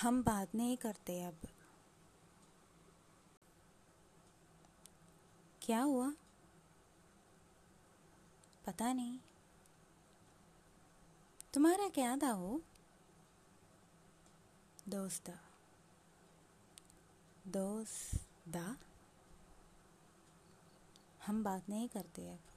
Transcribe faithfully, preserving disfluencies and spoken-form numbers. हम बात नहीं करते अब। क्या हुआ? पता नहीं। तुम्हारा क्या था वो? दोस्त दोस्त दा हम बात नहीं करते अब।